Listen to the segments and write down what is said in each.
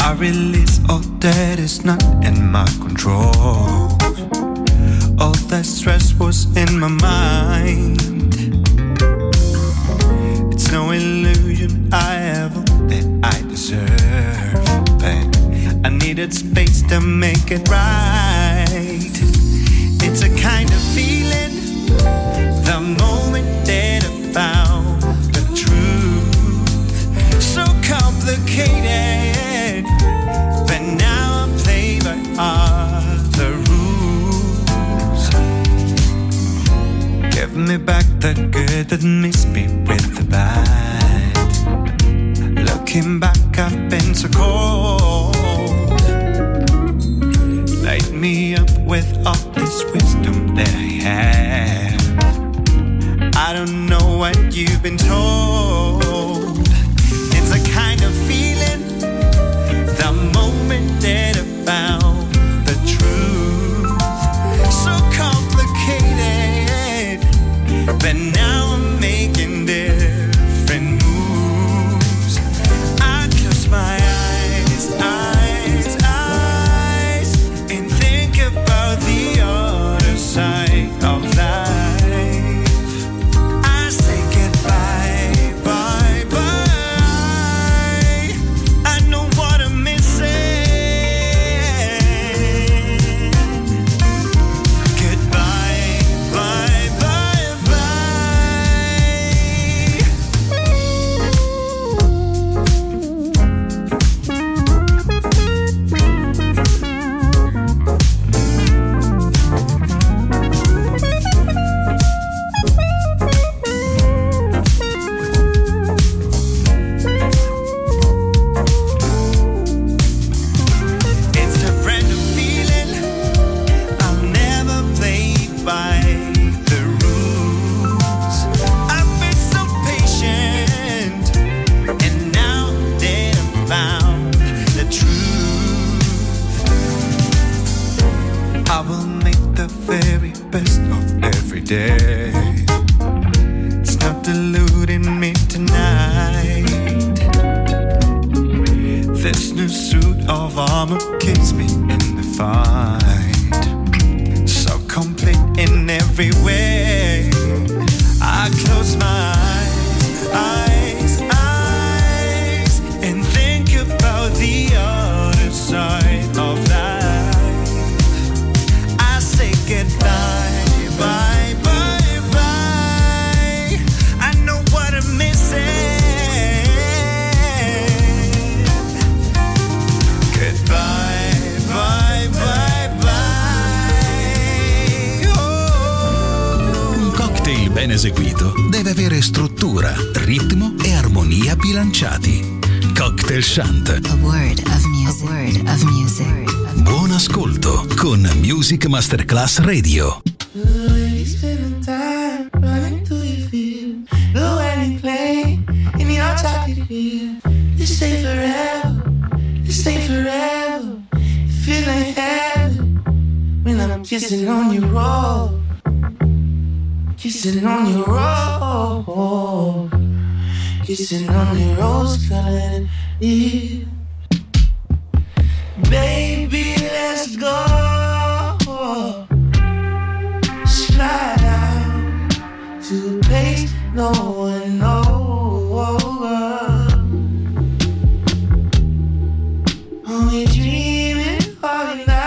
I release all that is not in my control. All that stress was in my mind. It's no illusion I ever that I deserve pain. I needed space to make it right. It's a kind of feeling, the moment that I found the truth, so complicated, but now I play by other rules. Give me back the good that missed me with the bad. Looking back, I've been so cold. Light me up with all this wisdom that I have. I don't know what you've been told. It's a kind of feeling, the moment that I found the truth, so complicated, but now I'm making different moves. I close my eyes, the other side of life. I say goodbye, bye, bye. I know what I'm missing. Goodbye, bye, bye, bye. Day. It's not deluding me tonight. This new suit of armor keeps me in the fight, so complete in every way. I close my eyes, eyes, eyes, and think about the other side of life. I say goodbye, bye. Ben eseguito deve avere struttura, ritmo e armonia bilanciati. Cocktail Chant. A word of music. A word of music. Buon ascolto con Music Masterclass Radio. Kissing on your roll, kissing on your rose-colored lips. Baby, let's go. Slide out to a place no one knows. Only dreaming of your life.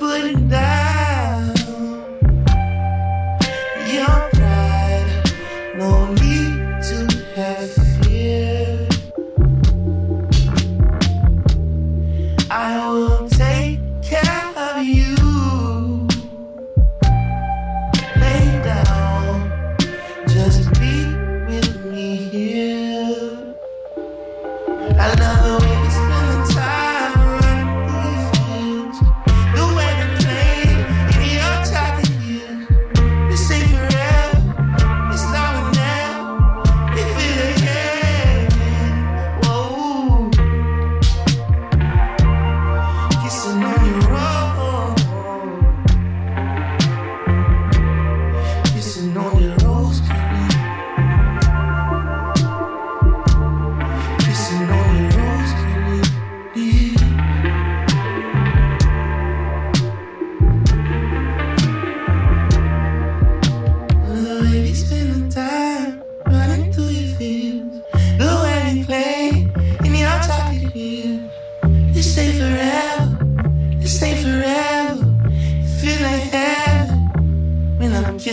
Put it down.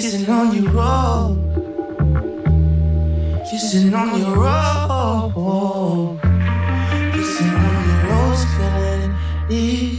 kissing on your roll, kissing on your roll, kissing on your rose colored lips.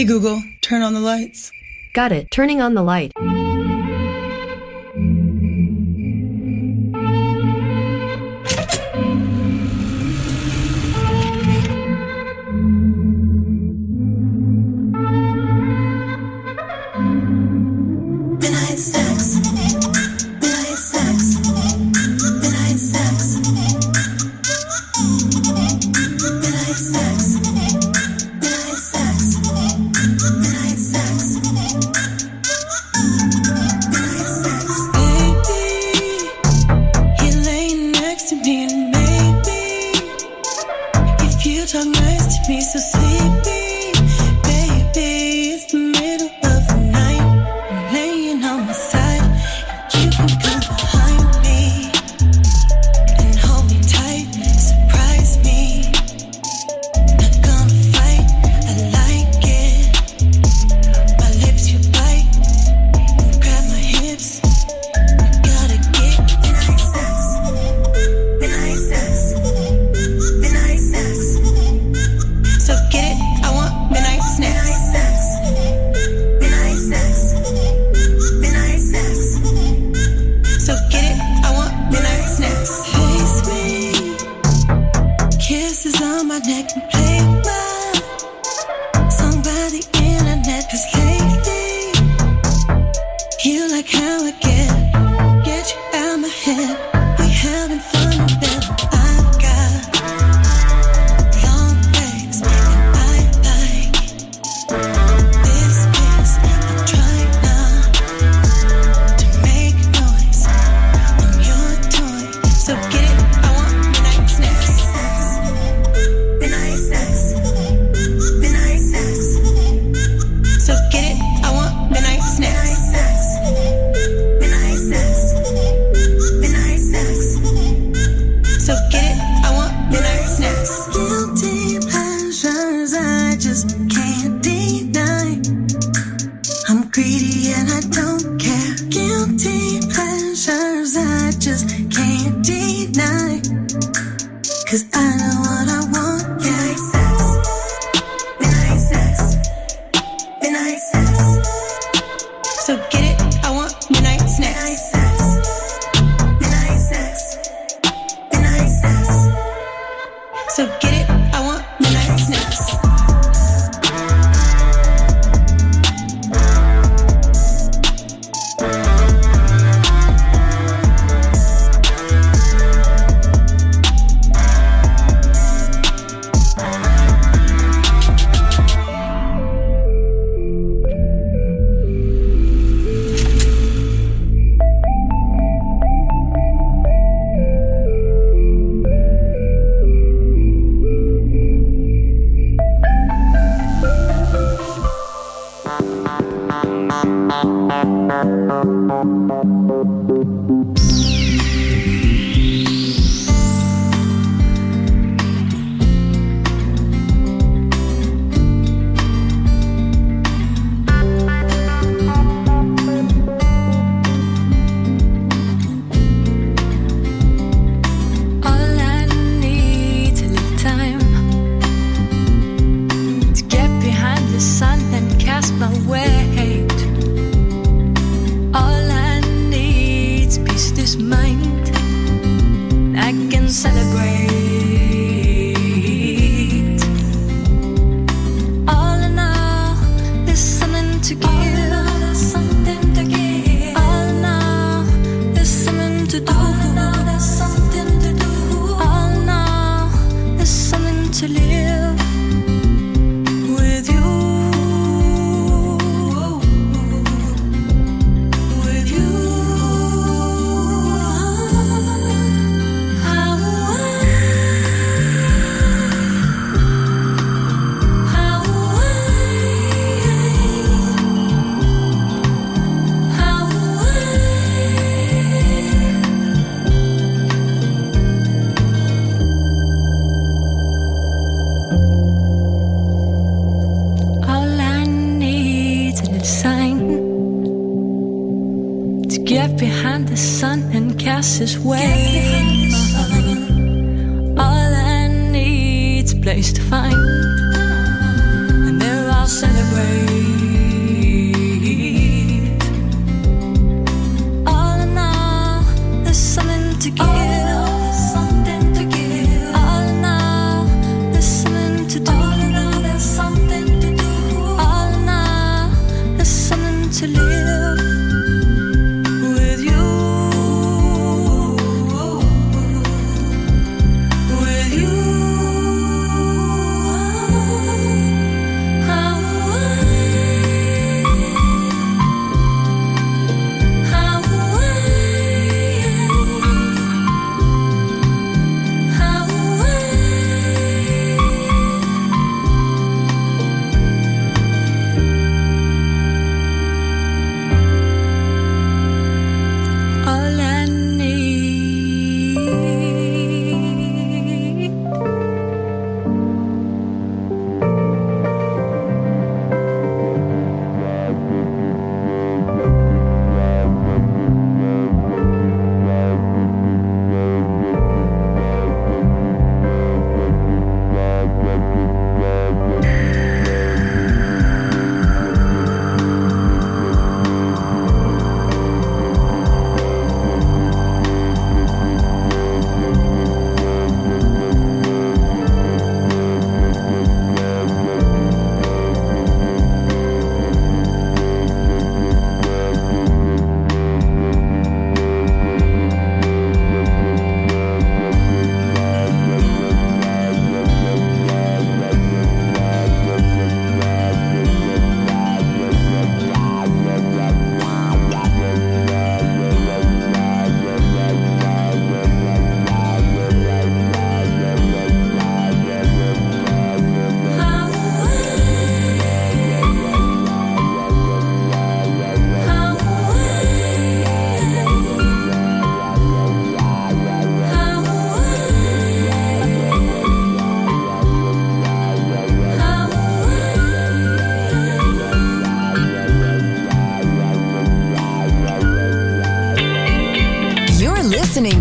Hey Google, turn on the lights. Got it. Turning on the light. All I need's place to find, and there are I'll celebrate. All in all, there's something to give. All in all, there's something to give. All in all, there's something to do. All in all, there's something to do. All in all, there's something to live.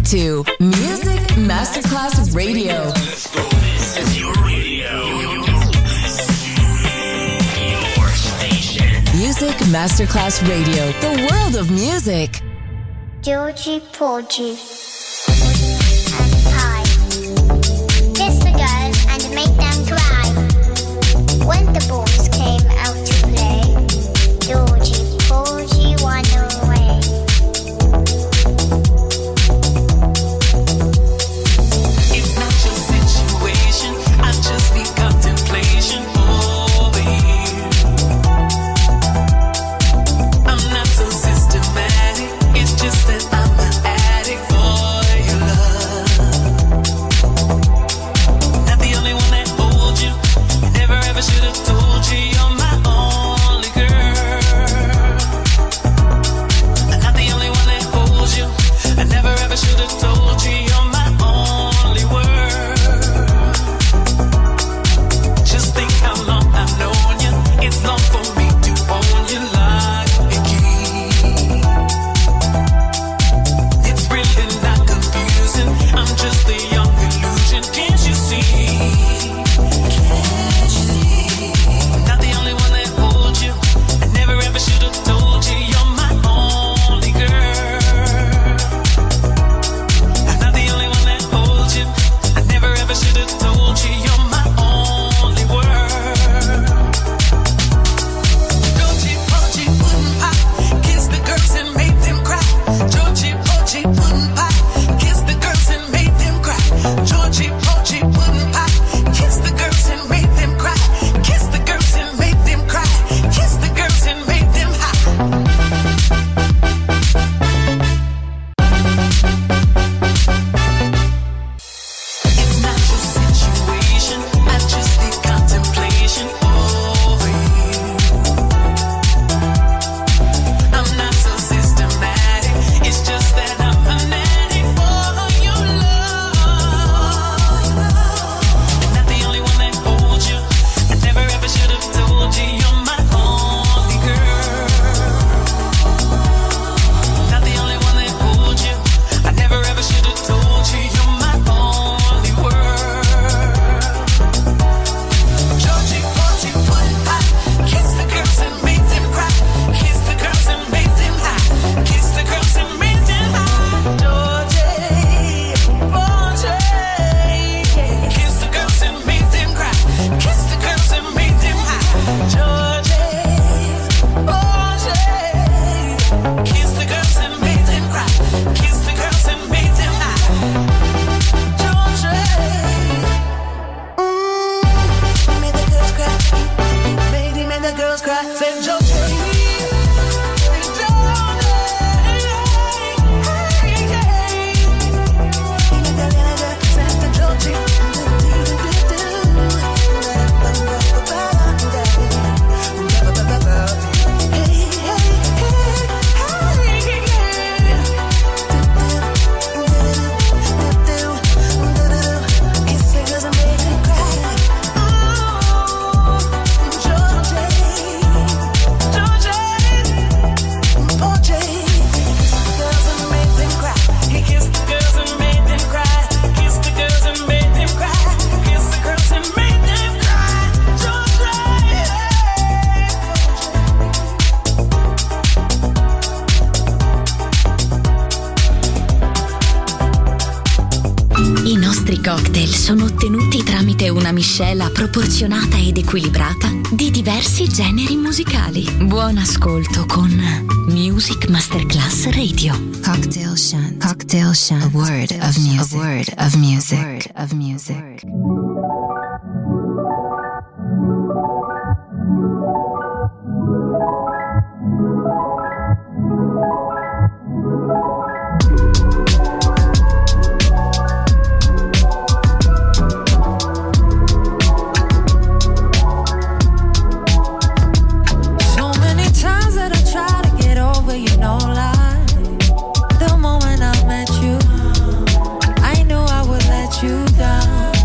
To Music Masterclass Radio. Let's go. This is your radio. Your station. Music Masterclass Radio. The world of music. Georgie Porgie. Hold you. Proporzionata ed equilibrata di diversi generi musicali. Buon ascolto con Music Masterclass Radio. Cocktail Chant. Cocktail Chant. A word of music. A word of music. A word of music. You down.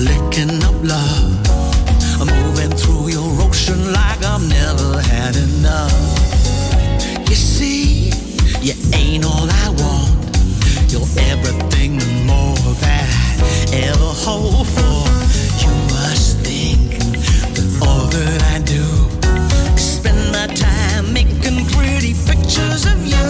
licking up love. I'm moving through your ocean like I've never had enough. You see, you ain't all I want. You're everything and more that I ever hope for. You must think that all that I do is spend my time making pretty pictures of you.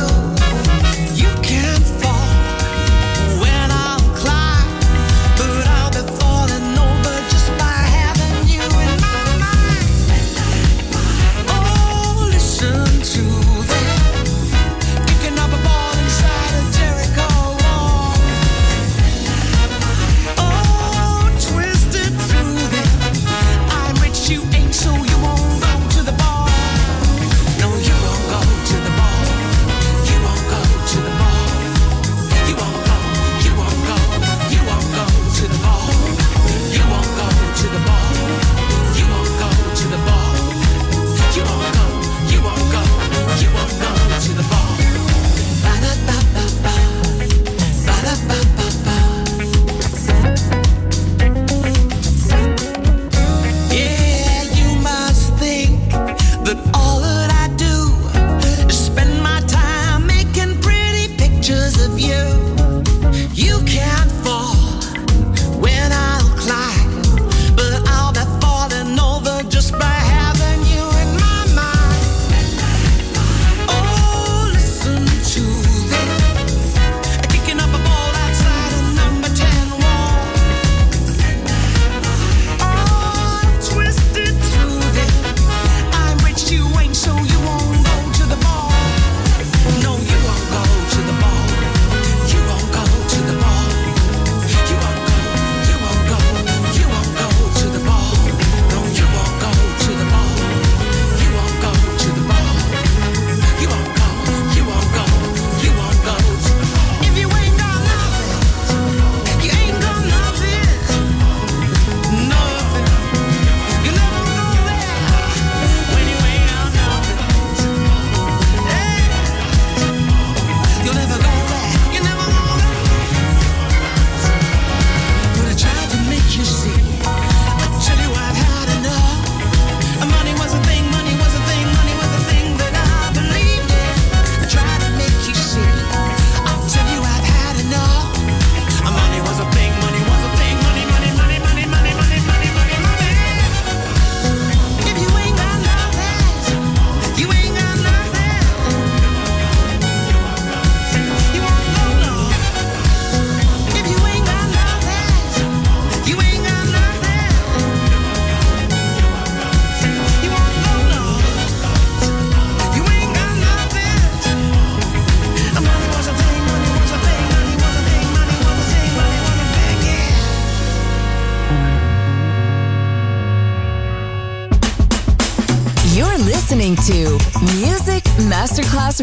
To Music Masterclass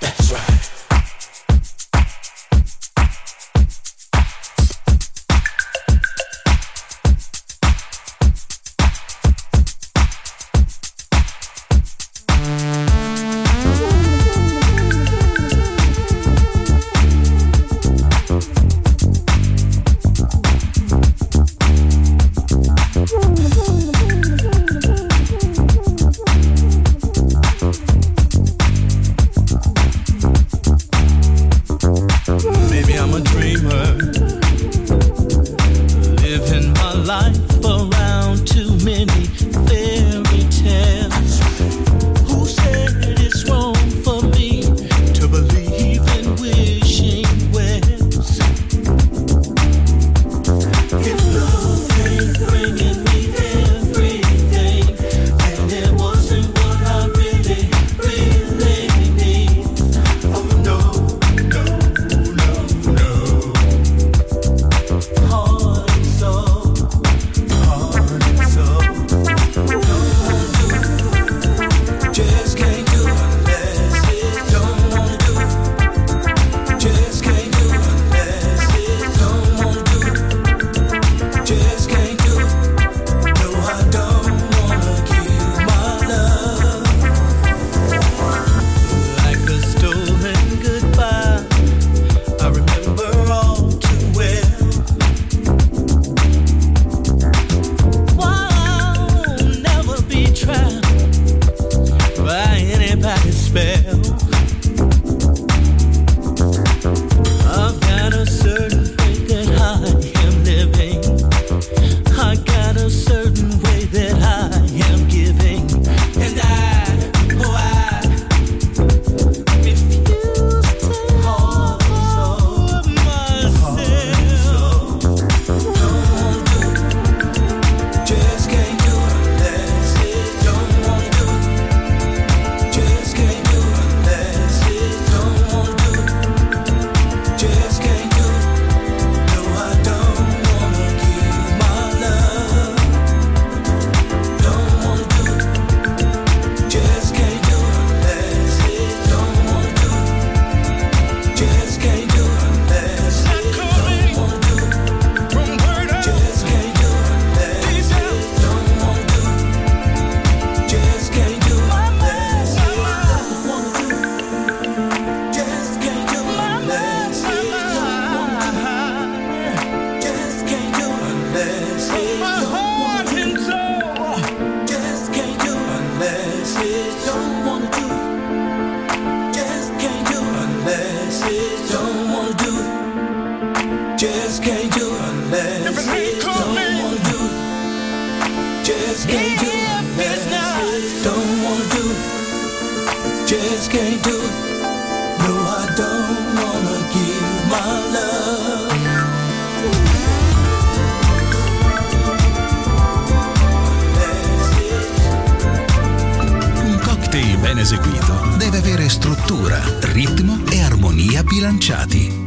That's right. do. No, I don't wanna give my love. Un cocktail ben eseguito deve avere struttura, ritmo e armonia bilanciati.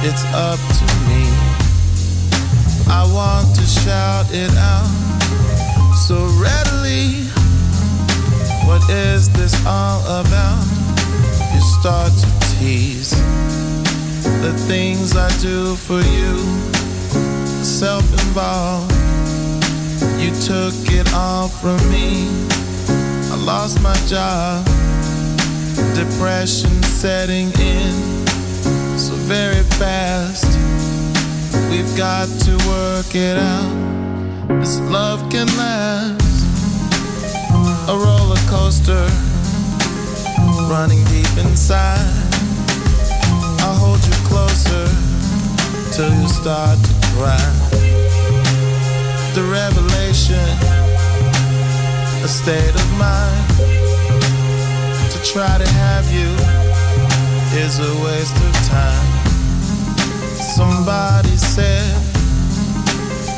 It's up to me. I want to shout it out so readily. What is this all about? You start to tease the things I do for you, self-involved. You took it all from me. I lost my job. Depression setting in so very fast. We've got to work it out. This love can last. A roller coaster running deep inside. I'll hold you closer till you start to cry. The revelation, a state of mind. To try to have you is a waste of time. Somebody said,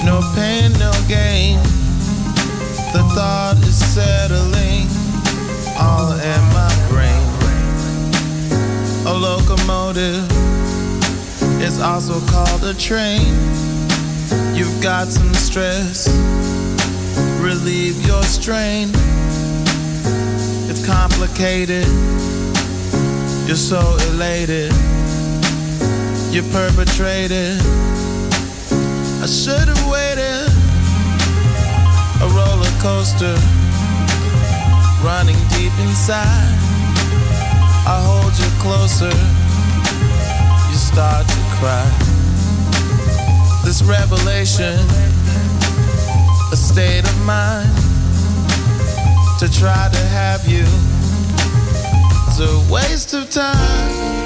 no pain, no gain. The thought is settling all in my brain. A locomotive is also called a train. You've got some stress, relieve your strain. It's complicated. You're so elated, you perpetrated. I should have waited. A roller coaster running deep inside. I hold you closer, you start to cry. This revelation, a state of mind. To try to have you, a waste of time.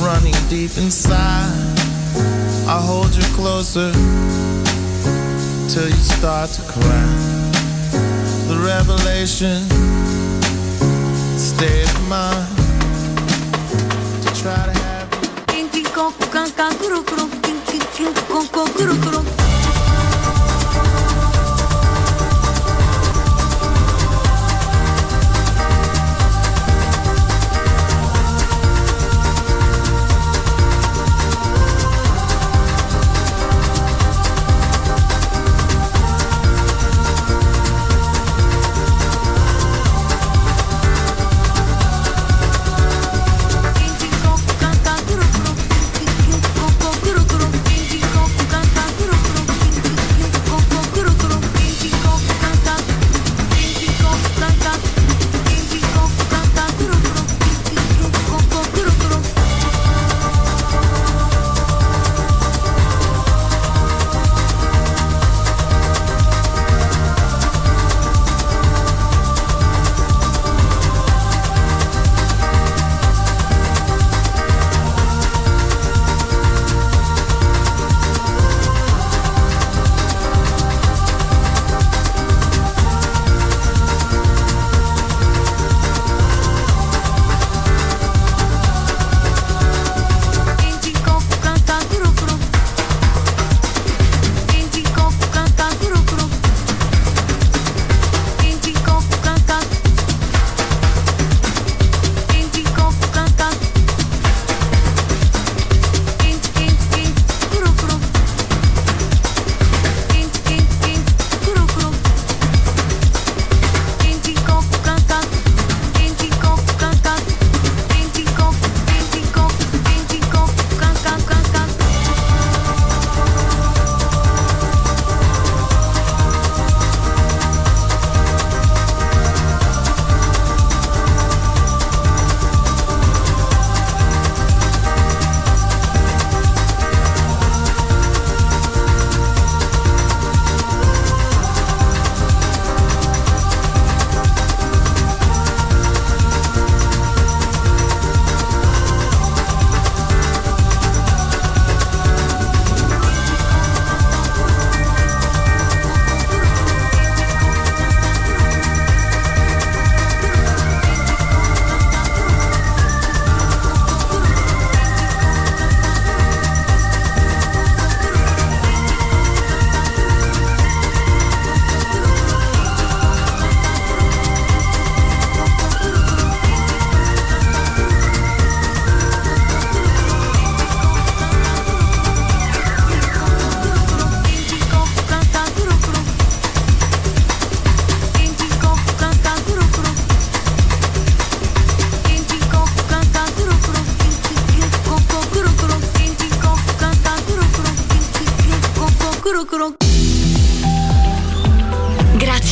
Running deep inside, I hold you closer till you start to cry. The revelation, state of mind. To try to have you.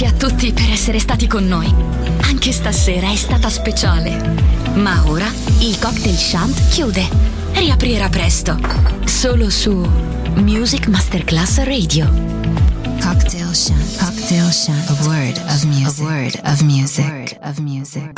Grazie a tutti per essere stati con noi. Anche stasera è stata speciale. Ma ora il Cocktail Chant chiude. Riaprirà presto. Solo su Music Masterclass Radio. Cocktail Chant. Cocktail Chant. A word of music. A word of music. A word of music.